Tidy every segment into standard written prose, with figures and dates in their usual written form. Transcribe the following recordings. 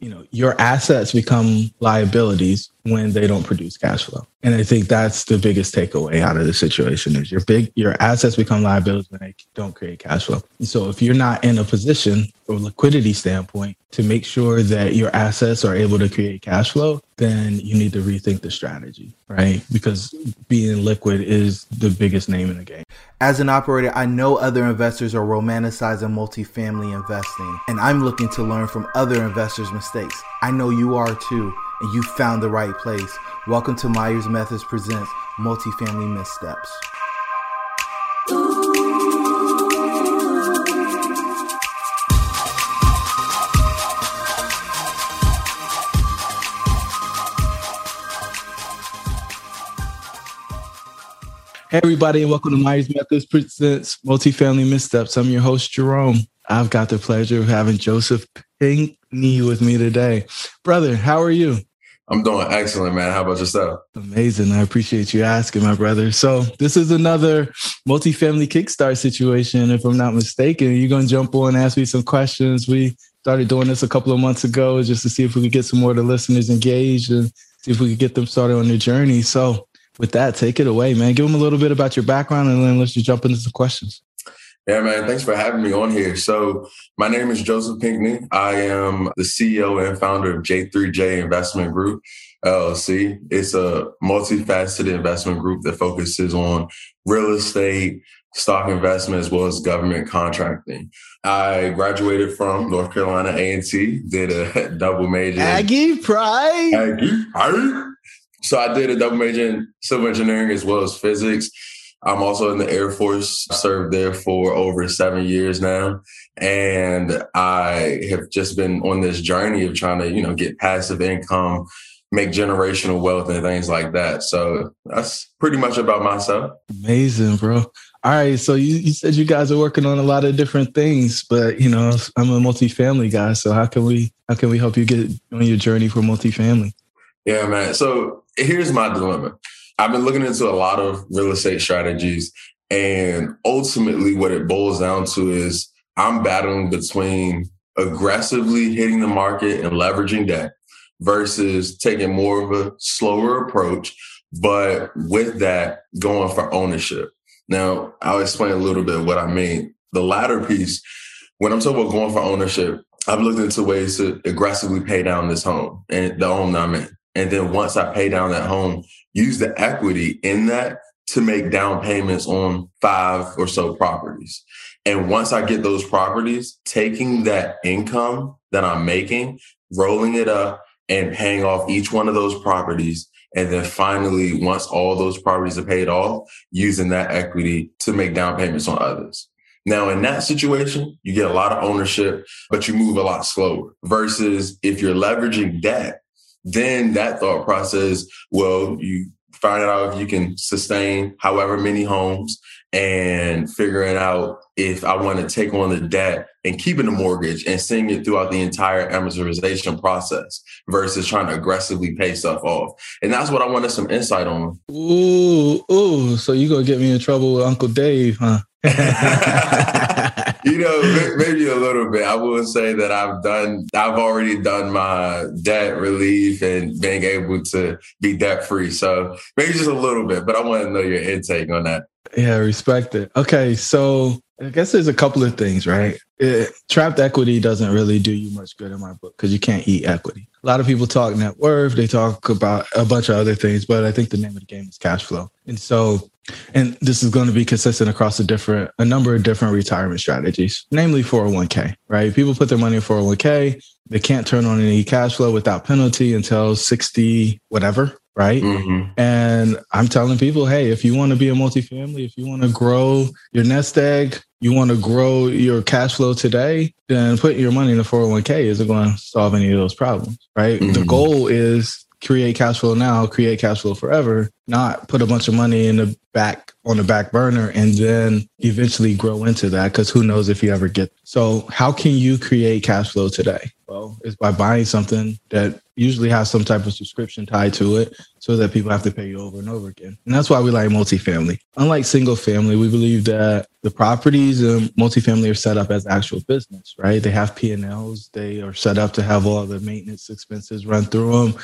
you know, your assets become liabilities when they don't produce cash flow. And I think that's the biggest takeaway out of the situation is your assets become liabilities when they don't create cash flow. And so if you're not in a position from a liquidity standpoint to make sure that your assets are able to create cash flow, then you need to rethink the strategy, right? Because being liquid is the biggest name in the game. As an operator, I know other investors are romanticizing multifamily investing, and I'm looking to learn from other investors' mistakes. I know you are too, and you found the right place. Welcome to Myers Methods Presents Multifamily Missteps. Hey everybody, and welcome to Myers Methods Presents Multifamily Missteps. I'm your host, Jerome. I've got the pleasure of having Joseph Pinkney with me today. Brother, how are you? I'm doing excellent, man. How about yourself? Amazing. I appreciate you asking, my brother. So this is another multifamily kickstart situation, if I'm not mistaken. You're going to jump on and ask me some questions. We started doing this a couple of months ago just to see if we could get some more of the listeners engaged and see if we could get them started on their journey. So with that, take it away, man. Give them a little bit about your background and then let's just jump into some questions. Yeah, man. Thanks for having me on here. So my name is Joseph Pinkney. I am the CEO and founder of J3J Investment Group, LLC. It's a multifaceted investment group that focuses on real estate, stock investment, as well as government contracting. I graduated from North Carolina A&T, did a double major. Aggie Pride. So I did a double major in civil engineering as well as physics. I'm also in the Air Force, served there for over 7 years now. And I have just been on this journey of trying to, you know, get passive income, make generational wealth and things like that. So that's pretty much about myself. Amazing, bro. All right. So you said you guys are working on a lot of different things, but, you know, I'm a multifamily guy. So how can we help you get on your journey for multifamily? Yeah, man. So here's my dilemma. I've been looking into a lot of real estate strategies, and ultimately what it boils down to is I'm battling between aggressively hitting the market and leveraging debt versus taking more of a slower approach, but with that going for ownership. Now, I'll explain a little bit what I mean. The latter piece, when I'm talking about going for ownership, I've looked into ways to aggressively pay down this home and the home that I'm in. And then once I pay down that home, use the equity in that to make down payments on 5 or so properties. And once I get those properties, taking that income that I'm making, rolling it up and paying off each one of those properties. And then finally, once all those properties are paid off, using that equity to make down payments on others. Now, in that situation, you get a lot of ownership, but you move a lot slower versus if you're leveraging debt. Then that thought process, well, you find out if you can sustain however many homes and figuring out if I want to take on the debt and keeping the mortgage and seeing it throughout the entire amortization process versus trying to aggressively pay stuff off. And that's what I wanted some insight on. Ooh. So you're going to get me in trouble with Uncle Dave, huh? You know, maybe a little bit. I will say that I've already done my debt relief and being able to be debt free. So maybe just a little bit, but I want to know your intake on that. Yeah, respect it. Okay. So I guess there's a couple of things, right? Trapped equity doesn't really do you much good in my book because you can't eat equity. A lot of people talk net worth. They talk about a bunch of other things, but I think the name of the game is cash flow. And so, and this is going to be consistent across a number of different retirement strategies, namely 401k, right? People put their money in 401k. They can't turn on any cash flow without penalty until 60, whatever, right? Mm-hmm. And I'm telling people, hey, if you want to be a multifamily, if you want to grow your nest egg, you want to grow your cash flow today, then putting your money in the 401k isn't going to solve any of those problems, right? Mm-hmm. The goal is create cash flow now, create cash flow forever, not put a bunch of money on the back burner and then eventually grow into that because who knows if you ever get. So how can you create cash flow today? Well, it's by buying something that usually has some type of subscription tied to it so that people have to pay you over and over again. And that's why we like multifamily. Unlike single family, we believe that the properties in multifamily are set up as actual business, right? They have P&Ls. They are set up to have all the maintenance expenses run through them.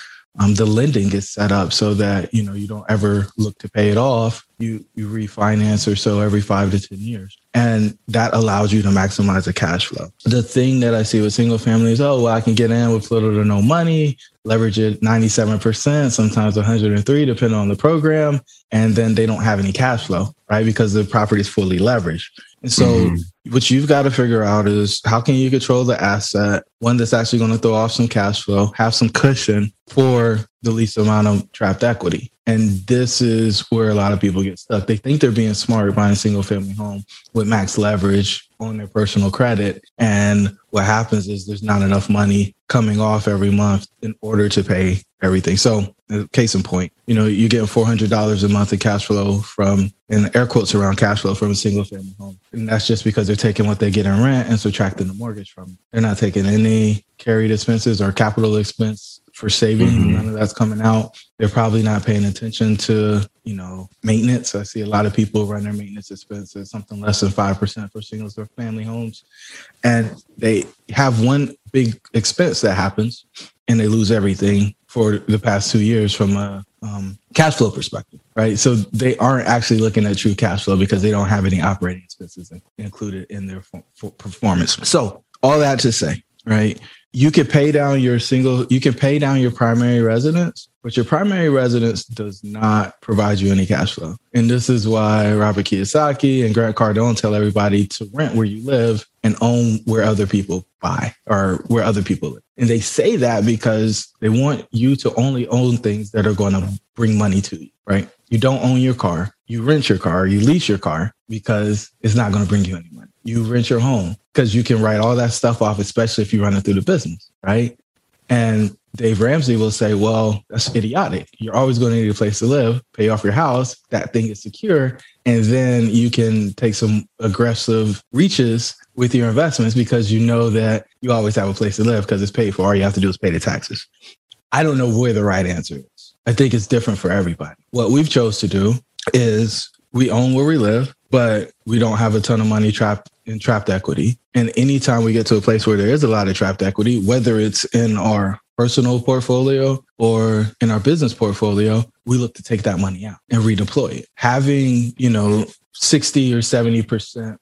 The lending is set up so that, you know, you don't ever look to pay it off. You refinance or so every 5 to 10 years. And that allows you to maximize the cash flow. The thing that I see with single family is, oh, well, I can get in with little to no money, leverage it 97%, sometimes 103%, depending on the program. And then they don't have any cash flow, right? Because the property is fully leveraged. And so what you've got to figure out is how can you control the asset, one that's actually going to throw off some cash flow, have some cushion for the least amount of trapped equity. And this is where a lot of people get stuck. They think they're being smart buying a single family home with max leverage on their personal credit. And what happens is there's not enough money coming off every month in order to pay everything. So case in point, you know, you're getting $400 a month of cash flow from, and air quotes around cash flow, from a single family home. And that's just because they're taking what they get in rent and subtracting the mortgage from it. They're not taking any carried expenses or capital expense for saving. None of that's coming out. They're probably not paying attention to, you know, maintenance. I see a lot of people run their maintenance expenses something less than 5% for singles or family homes. And they have one big expense that happens and they lose everything for the past 2 years from a cash flow perspective, right? So they aren't actually looking at true cash flow because they don't have any operating expenses included in their performance. So all that to say, right? You can pay down your primary residence, but your primary residence does not provide you any cash flow. And this is why Robert Kiyosaki and Grant Cardone tell everybody to rent where you live and own where other people buy or where other people live. And they say that because they want you to only own things that are going to bring money to you, right? You don't own your car. You rent your car, you lease your car because it's not going to bring you any money. You rent your home because you can write all that stuff off, especially if you run it through the business, right? And Dave Ramsey will say, well, that's idiotic. You're always going to need a place to live, pay off your house, that thing is secure, and then you can take some aggressive reaches with your investments because you know that you always have a place to live because it's paid for. All you have to do is pay the taxes. I don't know where the right answer is. I think it's different for everybody. What we've chose to do is we own where we live, but we don't have a ton of money trapped in trapped equity. And anytime we get to a place where there is a lot of trapped equity, whether it's in our personal portfolio or in our business portfolio, we look to take that money out and redeploy it. Having, you know, 60 or 70%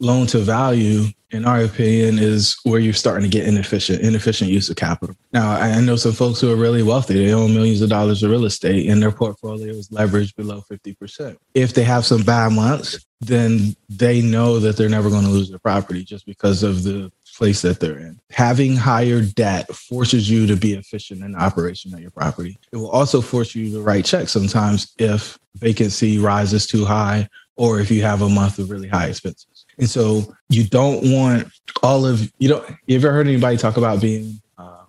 loan to value, in our opinion, is where you're starting to get inefficient use of capital. Now, I know some folks who are really wealthy. They own millions of dollars of real estate and their portfolio is leveraged below 50%. If they have some bad months, then they know that they're never going to lose their property just because of the place that they're in. Having higher debt forces you to be efficient in the operation of your property. It will also force you to write checks sometimes if vacancy rises too high or if you have a month of really high expenses. And so you ever heard anybody talk about being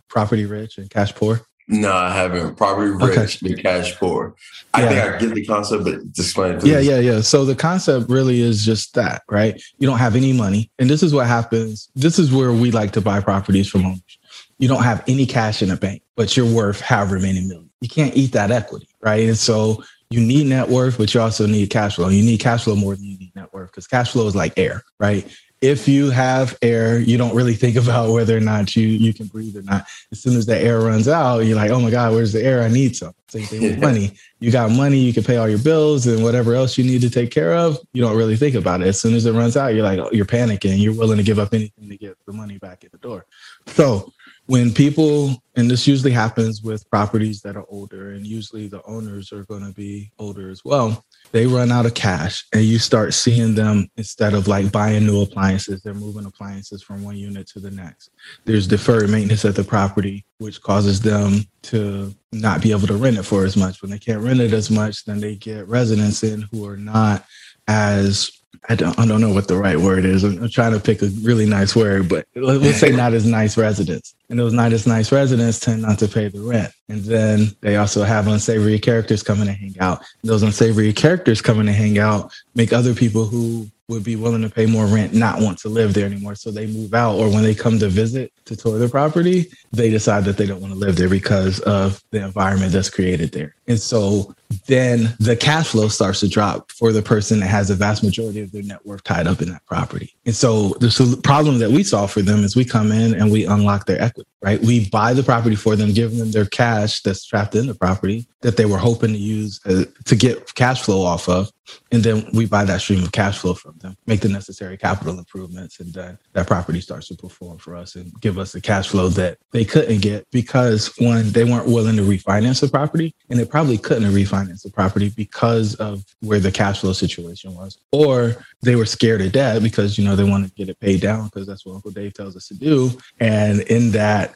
property rich and cash poor? No, I haven't. Property rich and cash poor. I think I get the concept, but explain it to me. Yeah. So the concept really is just that, right? You don't have any money. And this is what happens. This is where we like to buy properties from owners. You don't have any cash in the bank, but you're worth however many million. You can't eat that equity, right? And so you need net worth, but you also need cash flow. You need cash flow more than you need net worth because cash flow is like air, right? If you have air, you don't really think about whether or not you can breathe or not. As soon as the air runs out, you're like, oh my God, where's the air? I need some. Same thing with money. You got money, you can pay all your bills and whatever else you need to take care of. You don't really think about it. As soon as it runs out, you're like, oh, you're panicking. You're willing to give up anything to get the money back at the door. So when people, and this usually happens with properties that are older, and usually the owners are going to be older as well, they run out of cash and you start seeing them, instead of like buying new appliances, they're moving appliances from one unit to the next. There's deferred maintenance at the property, which causes them to not be able to rent it for as much. When they can't rent it as much, then they get residents in who are not as, I don't know what the right word is. I'm trying to pick a really nice word, but let's say not as nice residents. And those not as nice residents tend not to pay the rent. And then they also have unsavory characters coming to hang out. And those unsavory characters coming to hang out make other people who would be willing to pay more rent, not want to live there anymore. So they move out, or when they come to visit to tour the property, they decide that they don't want to live there because of the environment that's created there. And so then the cash flow starts to drop for the person that has the vast majority of their net worth tied up in that property. And so the problem that we solve for them is we come in and we unlock their equity, right? We buy the property for them, give them their cash that's trapped in the property that they were hoping to use to get cash flow off of. And then we buy that stream of cash flow from them, make the necessary capital improvements, and then that property starts to perform for us and give us the cash flow that they couldn't get because, one, they weren't willing to refinance the property, and they probably couldn't refinance the property because of where the cash flow situation was, or they were scared of debt because, you know, they wanted to get it paid down because that's what Uncle Dave tells us to do. And in that,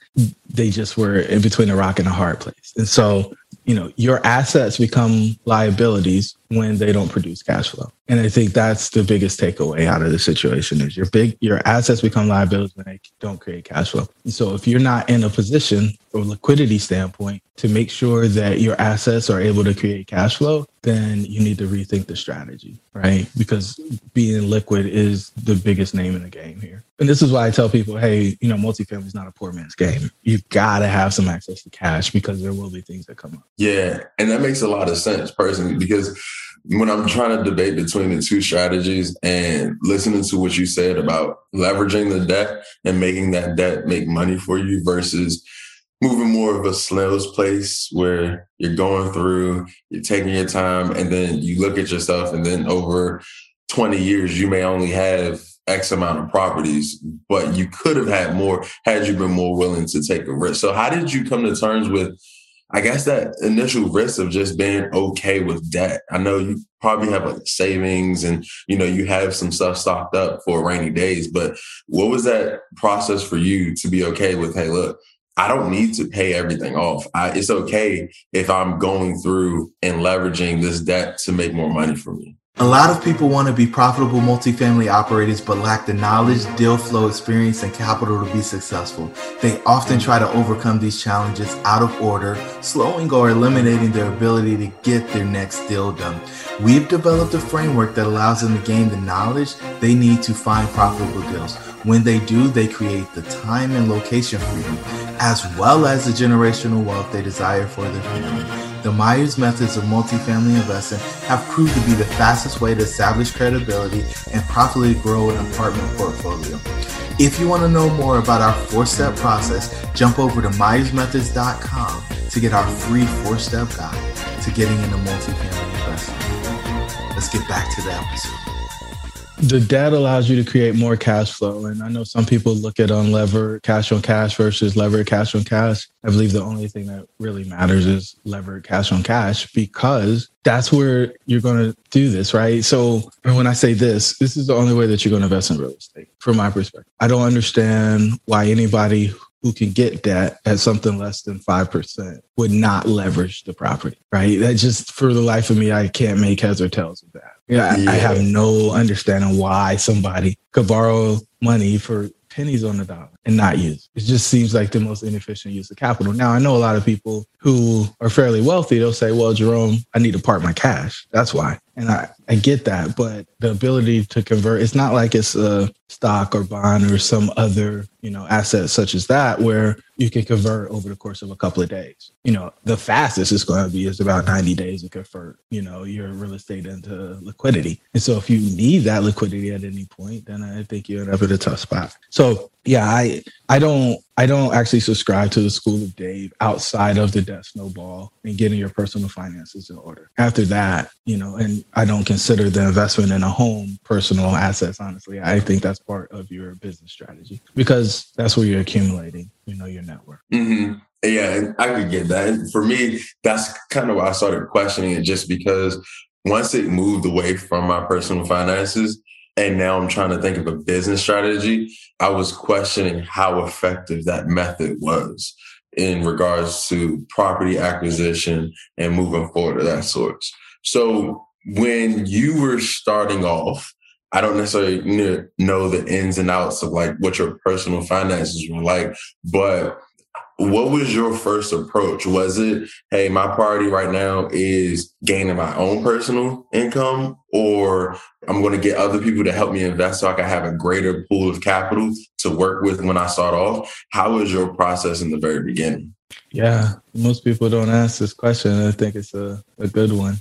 they just were in between a rock and a hard place. And so, you know, your assets become liabilities when they don't produce cash flow. And I think that's the biggest takeaway out of the situation is your assets become liabilities when they don't create cash flow. And so if you're not in a position from a liquidity standpoint to make sure that your assets are able to create cash flow, then you need to rethink the strategy, right? Because being liquid is the biggest name in the game here. And this is why I tell people, hey, you know, multifamily is not a poor man's game. You've got to have some access to cash because there will be things that come up. Yeah. And that makes a lot of sense personally, because when I'm trying to debate between the two strategies and listening to what you said about leveraging the debt and making that debt make money for you versus moving more of a slow's place where you're going through, you're taking your time, and then you look at yourself, and then over 20 years, you may only have X amount of properties, but you could have had more had you been more willing to take a risk. So how did you come to terms with, I guess, that initial risk of just being okay with debt? I know you probably have like savings and, you know, you have some stuff stocked up for rainy days, but what was that process for you to be okay with, hey, look, I don't need to pay everything off. It's okay if I'm going through and leveraging this debt to make more money for me. A lot of people want to be profitable multifamily operators, but lack the knowledge, deal flow, experience, and capital to be successful. They often try to overcome these challenges out of order, slowing or eliminating their ability to get their next deal done. We've developed a framework that allows them to gain the knowledge they need to find profitable deals. When they do, they create the time and location freedom, as well as the generational wealth they desire for their family. The Myers methods of multifamily investing have proved to be the fastest way to establish credibility and profitably grow an apartment portfolio. If you want to know more about our four-step process, jump over to MyersMethods.com to get our free four-step guide to getting into multifamily investing. Let's get back to the episode. The debt allows you to create more cash flow. And I know some people look at unlevered cash on cash versus levered cash on cash. I believe the only thing that really matters is levered cash on cash, because that's where you're going to do this, right? So, and when I say this is the only way that you're going to invest in real estate, from my perspective. I don't understand why anybody who can get debt at something less than 5% would not leverage the property, right? That just, for the life of me, I can't make heads or tails of that. I have no understanding why somebody could borrow money for pennies on the dollar and not use it. It just seems like the most inefficient use of capital. Now, I know a lot of people who are fairly wealthy, they'll say, well, Jerome, I need to park my cash. That's why. And I get that, but the ability to convert, it's not like it's a stock or bond or some other, you know, asset such as that, where you can convert over the course of a couple of days. You know, the fastest it's going to be is about 90 days to convert, you know, your real estate into liquidity. And so if you need that liquidity at any point, then I think you end up in a tough spot. So yeah, I don't actually subscribe to the school of Dave outside of the debt snowball and getting your personal finances in order. After that, you know, and I don't consider the investment in a home personal assets, honestly. I think that's part of your business strategy, because that's where you're accumulating, you know, your net worth. Mm-hmm. Yeah, I could get that. And for me, that's kind of why I started questioning it, just because once it moved away from my personal finances, and now I'm trying to think of a business strategy, I was questioning how effective that method was in regards to property acquisition and moving forward to that source. So when you were starting off, I don't necessarily know the ins and outs of like what your personal finances were like, but What was your first approach? Was it, hey, my priority right now is gaining my own personal income, or I'm going to get other people to help me invest so I can have a greater pool of capital to work with when I start off? How was your process in the very beginning? Yeah, most people don't ask this question. I think it's a good one.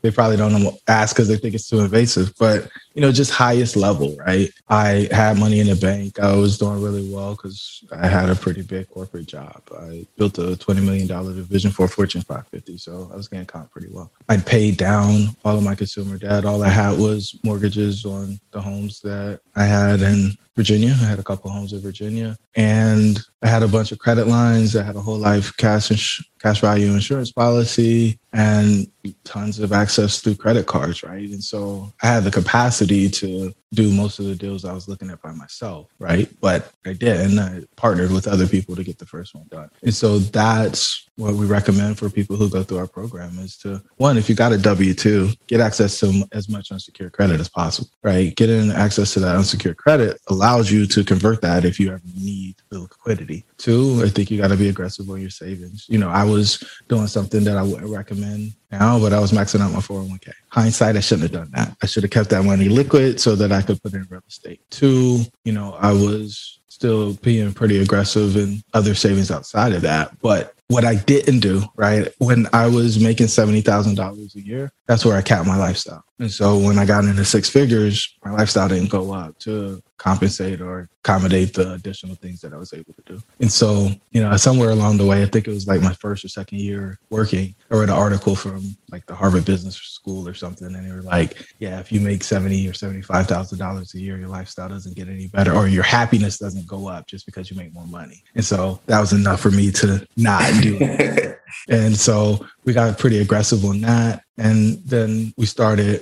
They probably don't ask because they think it's too invasive, but, you know, just highest level, right? I had money in the bank. I was doing really well because I had a pretty big corporate job. I built a $20 million division for a Fortune 550, so I was getting comp pretty well. I paid down all of my consumer debt. All I had was mortgages on the homes that I had in Virginia. I had a couple homes in Virginia, and I had a bunch of credit lines. I had a whole life cash value insurance policy and tons of access through credit cards, right? And so I had the capacity to do most of the deals I was looking at by myself, right? But I did, and I partnered with other people to get the first one done. And so that's what we recommend for people who go through our program is to, one, if you got a W-2, get access to as much unsecured credit as possible, right? Getting access to that unsecured credit allows you to convert that if you ever need the liquidity. Two, I think you got to be aggressive on your savings. You know, I was doing something that I wouldn't recommend now, but I was maxing out my 401k. Hindsight, I shouldn't have done that. I should have kept that money liquid so that I could put it in real estate. Two, you know, I was still being pretty aggressive in other savings outside of that, but what I didn't do, right, when I was making $70,000 a year, that's where I capped my lifestyle. And so when I got into six figures, my lifestyle didn't go up to compensate or accommodate the additional things that I was able to do. And so, you know, somewhere along the way, I think it was like my first or second year working, I read an article from like the Harvard Business School or something. And they were like, yeah, if you make $70,000 or $75,000 a year, your lifestyle doesn't get any better or your happiness doesn't go up just because you make more money. And so that was enough for me to not do it. And so we got pretty aggressive on that. And then we started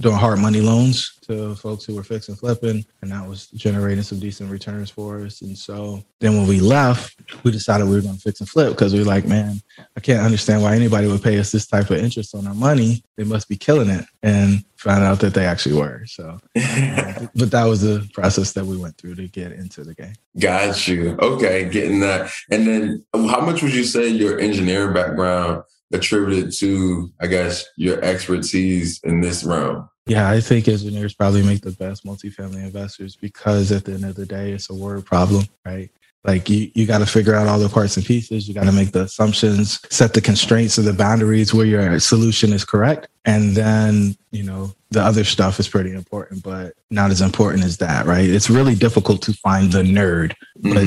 doing hard money loans to folks who were fixing and flipping, and that was generating some decent returns for us. And so then when we left, we decided we were going to fix and flip because we were like, man, I can't understand why anybody would pay us this type of interest on our money. They must be killing it. And found out that they actually were. So, but that was the process that we went through to get into the game. Got you. Okay, getting that. And then how much would you say your engineering background attributed to, I guess, your expertise in this realm? Yeah, I think engineers probably make the best multifamily investors because at the end of the day, it's a word problem, right? Like you got to figure out all the parts and pieces. You got to make the assumptions, set the constraints or the boundaries where your solution is correct. And then, you know, the other stuff is pretty important, but not as important as that, right? It's really difficult to find the nerd, but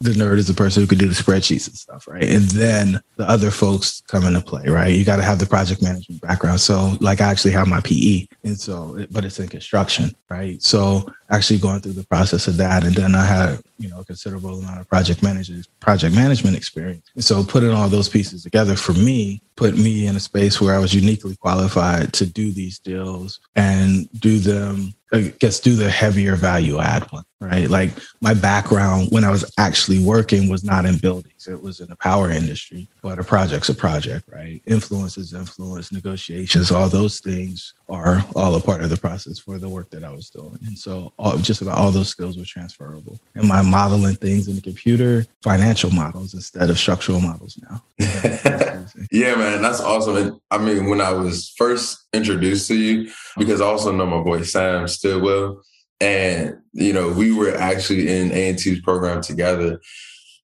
the nerd is the person who can do the spreadsheets and stuff, right? And then the other folks come into play, right? You got to have the project management background. So like I actually have my PE, and so, but it's in construction, right? So actually going through the process of that. And then I had, you know, a considerable amount of project management experience. And so putting all those pieces together for me, put me in a space where I was uniquely qualified to do these deals and do them, I guess, do the heavier value add one, right? Like my background when I was actually working was not in buildings. It was in the power industry, but a project's a project, right? Influence is influence, negotiations, all those things are all a part of the process for the work that I was doing. And so just about all those skills were transferable. And my modeling things in the computer, financial models instead of structural models now. Yeah, man, that's awesome. And I mean, when I was first introduced to you, because I also know my boy Sam Stillwell, and, you know, we were actually in A&T's program together.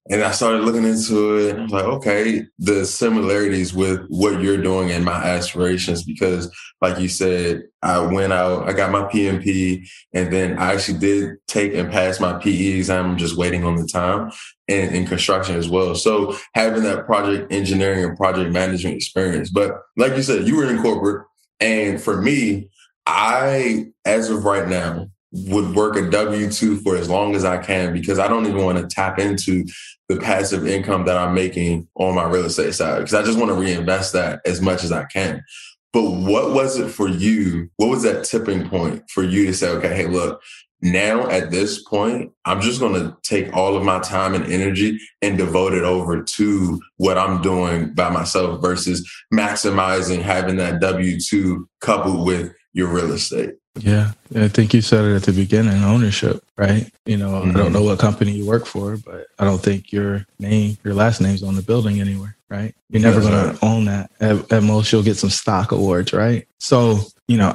And I started looking into it. I was like, okay, the similarities with what you're doing and my aspirations, because like you said, I went out, I got my PMP, and then I actually did take and pass my PE exam. I'm just waiting on the time, and in construction as well. So having that project engineering and project management experience. But like you said, you were in corporate. And for me, I, as of right now, would work a W-2 for as long as I can, because I don't even want to tap into the passive income that I'm making on my real estate side, because I just want to reinvest that as much as I can. But what was it for you? What was that tipping point for you to say, okay, hey, look, now at this point, I'm just going to take all of my time and energy and devote it over to what I'm doing by myself versus maximizing having that W-2 coupled with your real estate? Yeah. And I think you said it at the beginning, ownership, right? You know, I don't know what company you work for, but I don't think your name, your last name's on the building anywhere, right? You're never going to own that. At most, you'll get some stock awards, right? So, you know,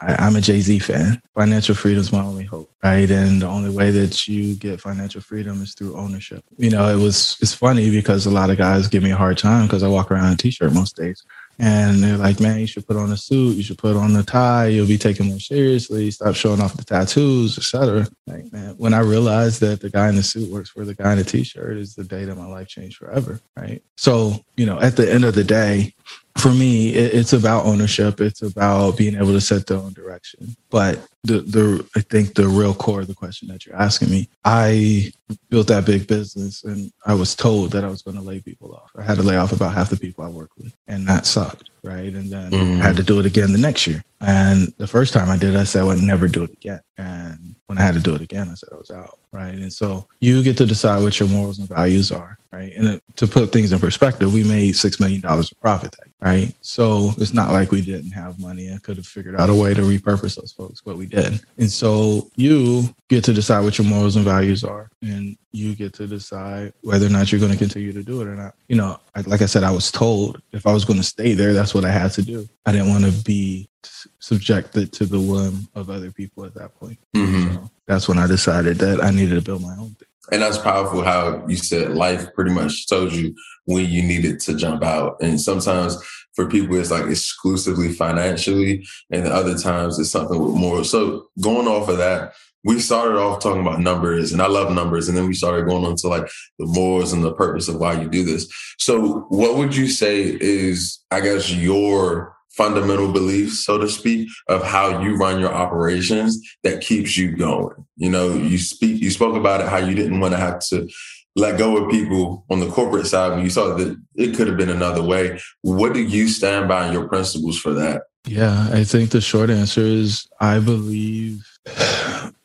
I'm a Jay-Z fan. Financial freedom is my only hope, right? And the only way that you get financial freedom is through ownership. You know, it's funny because a lot of guys give me a hard time because I walk around in a t-shirt most days. And they're like, man, you should put on a suit. You should put on a tie. You'll be taken more seriously. Stop showing off the tattoos, et cetera. Like, man, when I realized that the guy in the suit works for the guy in the t-shirt is the day that my life changed forever, right? So, you know, at the end of the day, for me, it's about ownership. It's about being able to set their own direction. But I think the real core of the question that you're asking me, I built that big business and I was told that I was going to lay people off. I had to lay off about half the people I worked with, and that sucked, right? And then I had to do it again the next year. And the first time I did, I said, I would never do it again. And when I had to do it again, I said, I was out, right? And so you get to decide what your morals and values are, right? And to put things in perspective, we made $6 million in profit, right? So it's not like we didn't have money. I could have figured out a way to repurpose those folks, but we did. And so you get to decide what your morals and values are, and you get to decide whether or not you're going to continue to do it or not. You know, like I said, I was told if I was going to stay there, that's what I had to do. I didn't want to be subjected to the whim of other people at that point. So that's when I decided that I needed to build my own thing. And that's powerful how you said life pretty much told you when you needed to jump out. And sometimes for people, it's like exclusively financially. And other times it's something with more. So going off of that, we started off talking about numbers, and I love numbers. And then we started going on to like the morals and the purpose of why you do this. So what would you say is, I guess, your fundamental beliefs, so to speak, of how you run your operations that keeps you going? You know, you spoke about it, how you didn't want to have to let go of people on the corporate side when you saw that it could have been another way. What do you stand by in your principles for that? Yeah, I think the short answer is I believe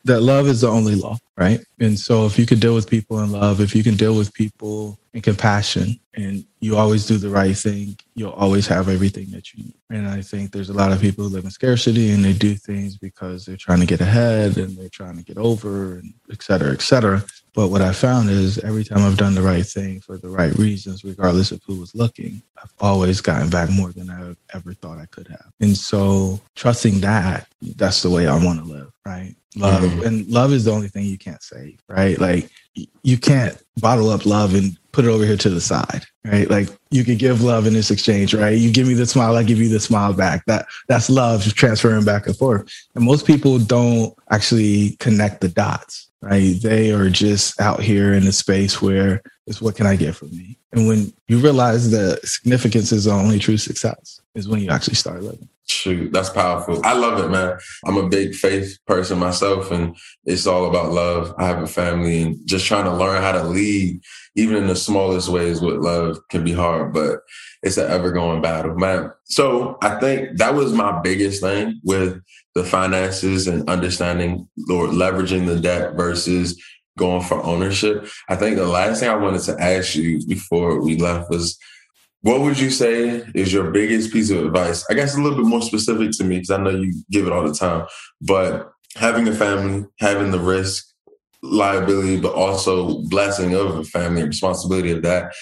that love is the only law, right? And so if you can deal with people in love, if you can deal with people in compassion, and you always do the right thing, you'll always have everything that you need. And I think there's a lot of people who live in scarcity and they do things because they're trying to get ahead and they're trying to get over, and et cetera, et cetera. But what I found is every time I've done the right thing for the right reasons, regardless of who was looking, I've always gotten back more than I ever thought I could have. And so trusting that, that's the way I want to live, right? Love. And love is the only thing you can't save, right? Like, you can't bottle up love and put it over here to the side, right? Like, you can give love in this exchange, right? You give me the smile, I give you the smile back. That's love transferring back and forth. And most people don't actually connect the dots, right? They are just out here in a space where it's what can I get from me? And when you realize the significance is the only true success is when you actually start living. Shoot, that's powerful. I love it, man. I'm a big faith person myself, and it's all about love. I have a family, and just trying to learn how to lead, even in the smallest ways with love, can be hard, but it's an ever-going battle, man. So I think that was my biggest thing with the finances and understanding or leveraging the debt versus going for ownership. I think the last thing I wanted to ask you before we left was, what would you say is your biggest piece of advice? I guess a little bit more specific to me, because I know you give it all the time, but having a family, having the risk, liability, but also blessing of a family, responsibility of that.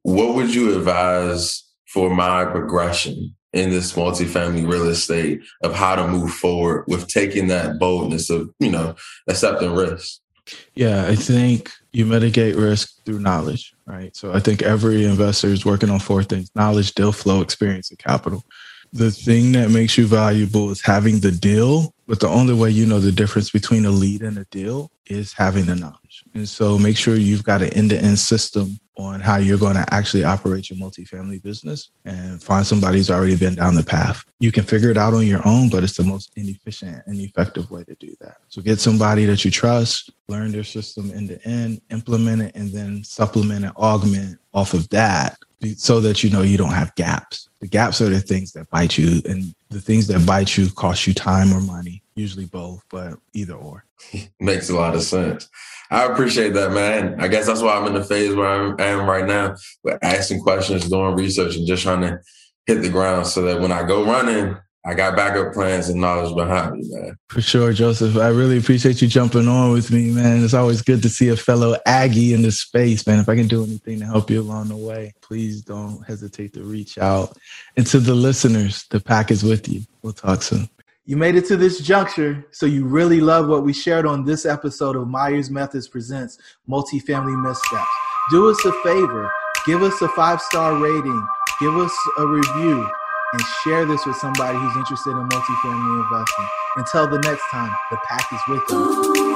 What would you advise for my progression in this multifamily real estate of how to move forward with taking that boldness of, you know, accepting risk? Yeah, I think you mitigate risk through knowledge, right? So I think every investor is working on four things: knowledge, deal flow, experience, and capital. The thing that makes you valuable is having the deal, but the only way you know the difference between a lead and a deal is having the knowledge. And so make sure you've got an end-to-end system on how you're going to actually operate your multifamily business, and find somebody who's already been down the path. You can figure it out on your own, but it's the most inefficient and effective way to do that. So get somebody that you trust, learn their system end to end, implement it, and then supplement and augment off of that so that you know you don't have gaps. The gaps are the things that bite you, and the things that bite you cost you time or money, usually both, but either or. Makes a lot of sense. I appreciate that, man. I guess that's why I'm in the phase where I am right now, with asking questions, doing research, and just trying to hit the ground so that when I go running, I got backup plans and knowledge behind me, man. For sure, Joseph. I really appreciate you jumping on with me, man. It's always good to see a fellow Aggie in the space, man. If I can do anything to help you along the way, please don't hesitate to reach out. And to the listeners, the pack is with you. We'll talk soon. You made it to this juncture, so you really love what we shared on this episode of Myers Methods Presents Multifamily Missteps. Do us a favor. Give us a 5-star rating. Give us a review. And share this with somebody who's interested in multifamily investing. Until the next time, the pack is with you.